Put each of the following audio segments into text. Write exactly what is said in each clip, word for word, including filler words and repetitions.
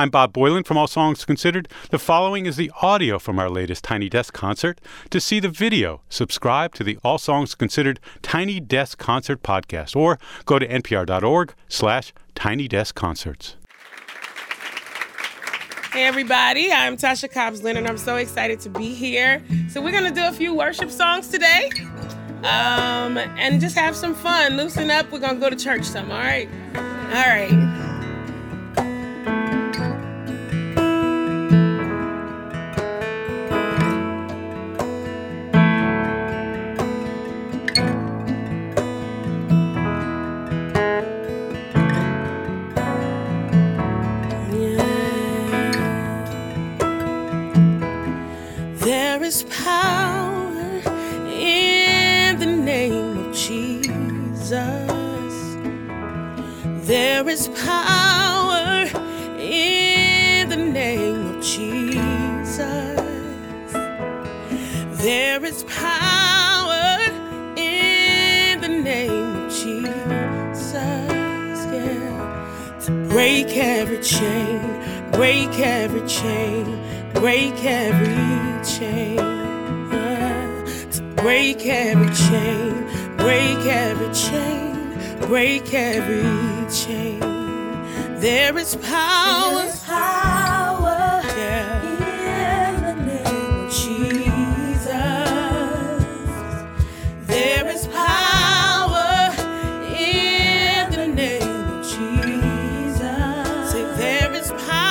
I'm Bob Boylan from All Songs Considered. The following is the audio from our latest Tiny Desk concert. To see the video, subscribe to the All Songs Considered Tiny Desk Concert podcast, or go to N P R dot org slash Tiny Desk Concerts. Hey, everybody. I'm Tasha Cobbs Leonard. I'm so excited to be here. So we're going to do a few worship songs today. Um, and just have some fun. Loosen up. We're going to go to church some, all right? All right. There is power in the name of Jesus. There is power in the name of Jesus. There is power in the name of Jesus, yeah. To break every chain, break every chain. Break every chain, uh, to break every chain, break every chain, break every chain. There is power, there is power yeah. in the name of Jesus. There is power in the name of Jesus. Say, there is power.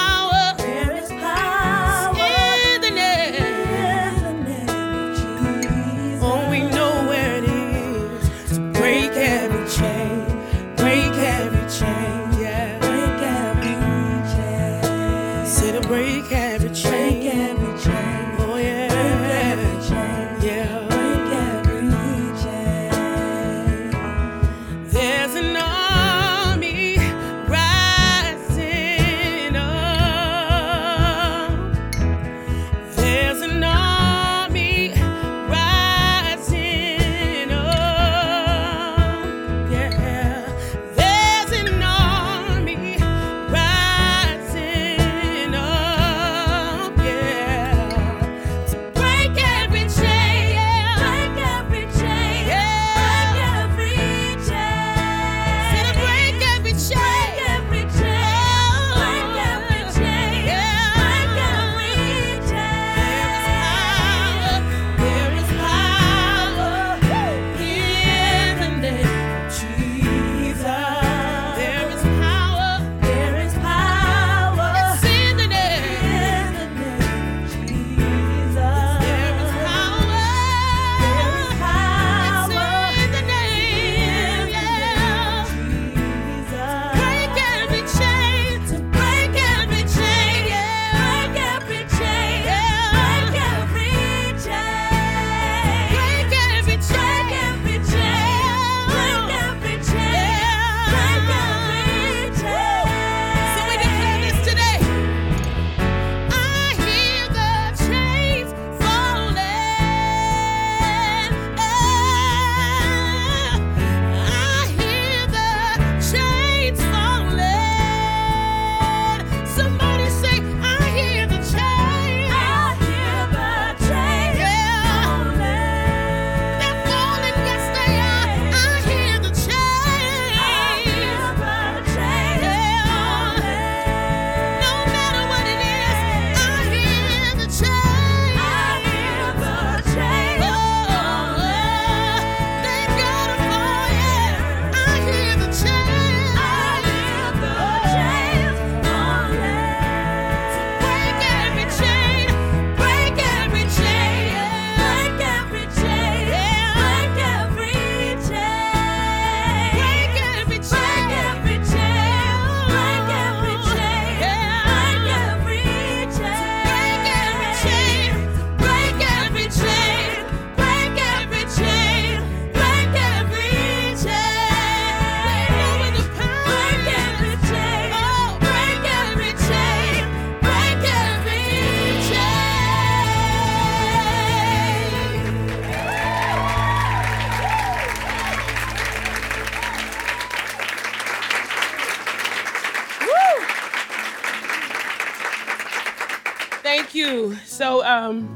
Thank you. So, um,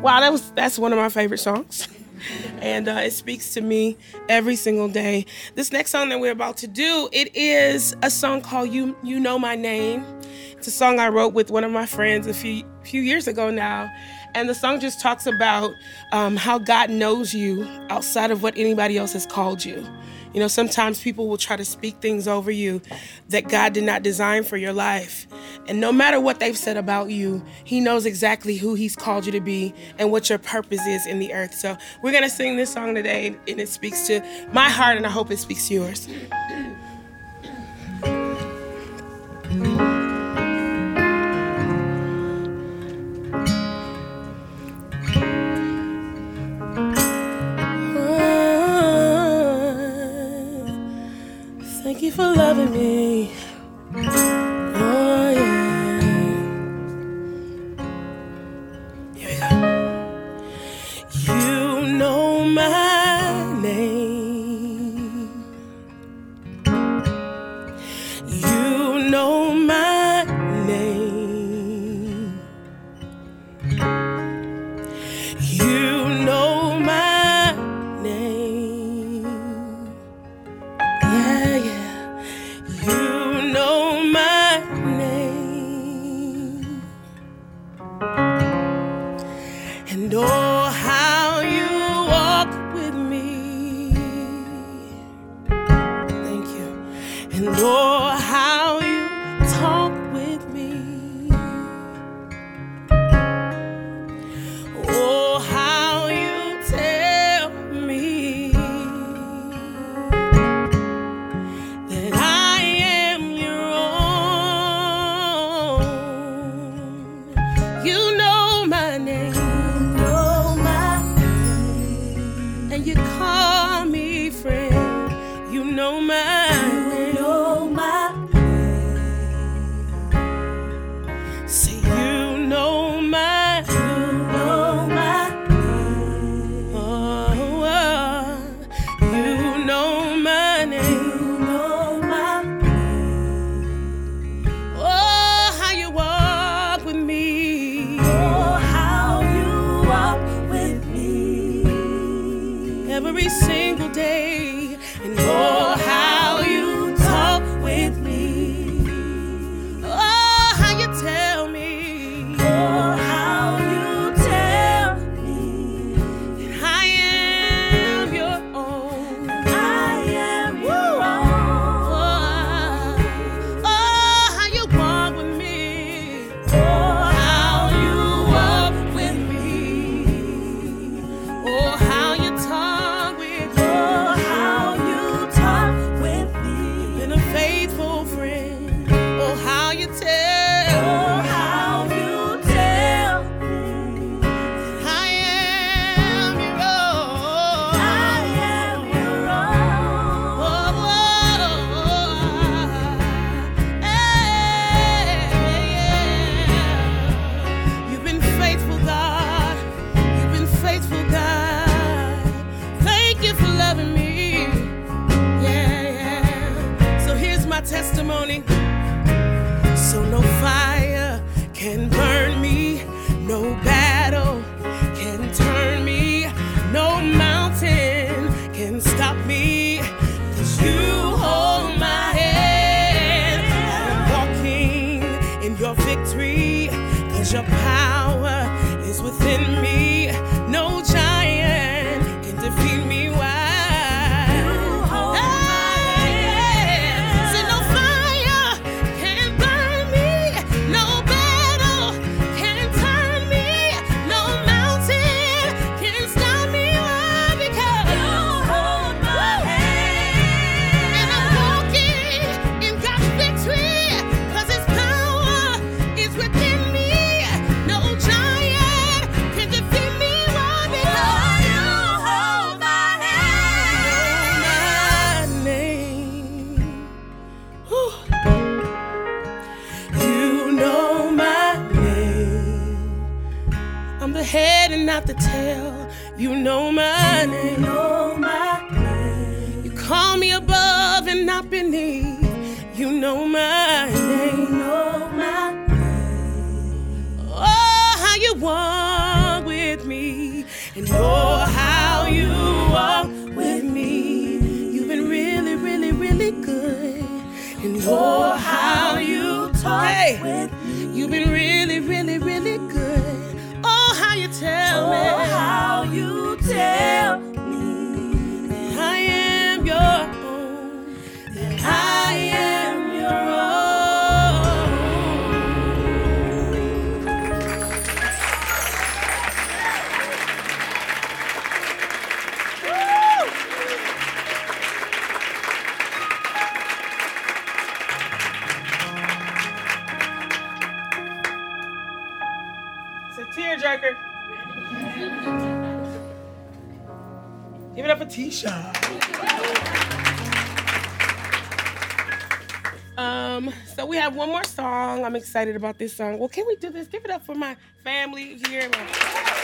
wow, that was that's one of my favorite songs. And uh, it speaks to me every single day. This next song that we're about to do, it is a song called You You Know My Name. It's a song I wrote with one of my friends a few few years ago now. And the song just talks about um, how God knows you outside of what anybody else has called you. You know, sometimes people will try to speak things over you that God did not design for your life. And no matter what they've said about you, he knows exactly who he's called you to be and what your purpose is in the earth. So we're going to sing this song today, and it speaks to my heart, and I hope it speaks to yours. Thank you for loving me, oh yeah. Here we go. You know my name. You know my name. You know my name. Yeah, yeah. You know my name, and oh, how you walk with me. Thank you. And oh, how you talk with me. Oh, how you tell me that I every single day, and oh, how you talk with me, oh, how you tell me, oh, how you tell me that I am your own, I am your own, oh, oh, how you walk with me, oh, how you walk with me, oh, how you talk. Testimony, so no fire can burn me, no battle can turn me, no mountain can stop me, 'cause you hold my hand. I'm walking in your victory, 'cause your power is within me, no giant can defeat me. Why? Head and not the tail, you know my name. You know my name. You call me above and not beneath, you know my name. You know my name. Oh. and know how you are with me. You've been really, really, really good, and know how you talk hey. with me. You've been really, really, really good. Oh, how you tell oh, me. Oh, how you tell me that I am your own, that I am your own. Tearjerker. Give it up for Tasha. Um, so we have one more song. I'm excited about this song. Well, can we do this? Give it up for my family here. My dancers.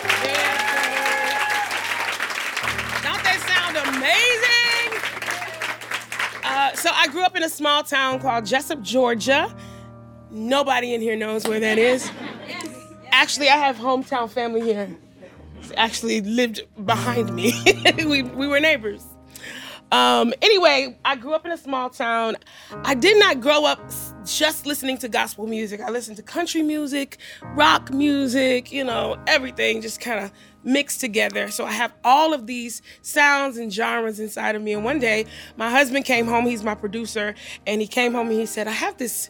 Don't they sound amazing? Uh, so I grew up in a small town called Jessup, Georgia. Nobody in here knows where that is. Actually, I have hometown family here. Actually lived behind me. we, we were neighbors. Um, anyway, I grew up in a small town. I did not grow up just listening to gospel music. I listened to country music, rock music, you know, everything just kind of mixed together. So I have all of these sounds and genres inside of me. And one day, my husband came home. He's my producer. And he came home and he said, I have this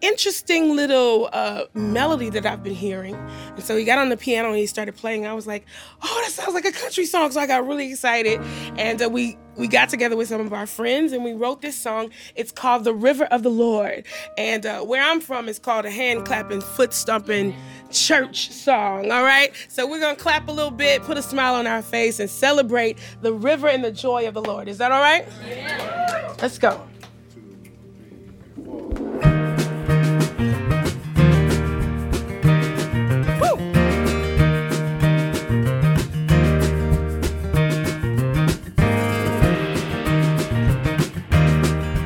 interesting little uh, melody that I've been hearing. And so he got on the piano and he started playing. I was like, oh, that sounds like a country song. So I got really excited. And uh, we, we got together with some of our friends and we wrote this song. It's called The River of the Lord. And uh, where I'm from, it's called a hand-clapping, foot-stomping church song, all right? So we're going to clap a little bit, put a smile on our face, and celebrate the river and the joy of the Lord. Is that all right? Yeah. Let's go.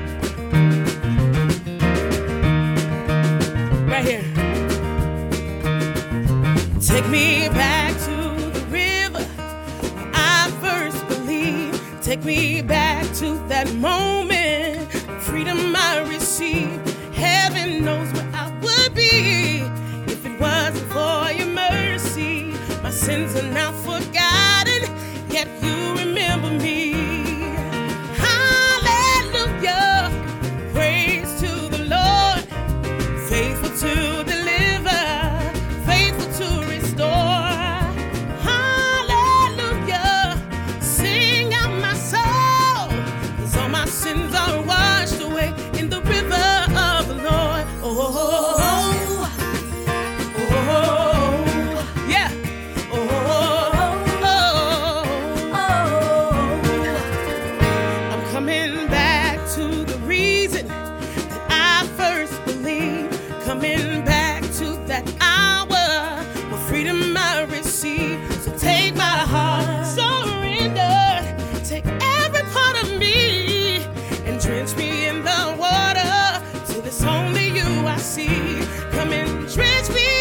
Take me back to the river I first believed. Take me back to that moment, freedom I received. Heaven knows where I would be if it wasn't for your mercy. My sins are now forgotten, yet you remember me. Hallelujah, praise to the Lord, faithful to the me in the water till it's only you I see. Come and drench me.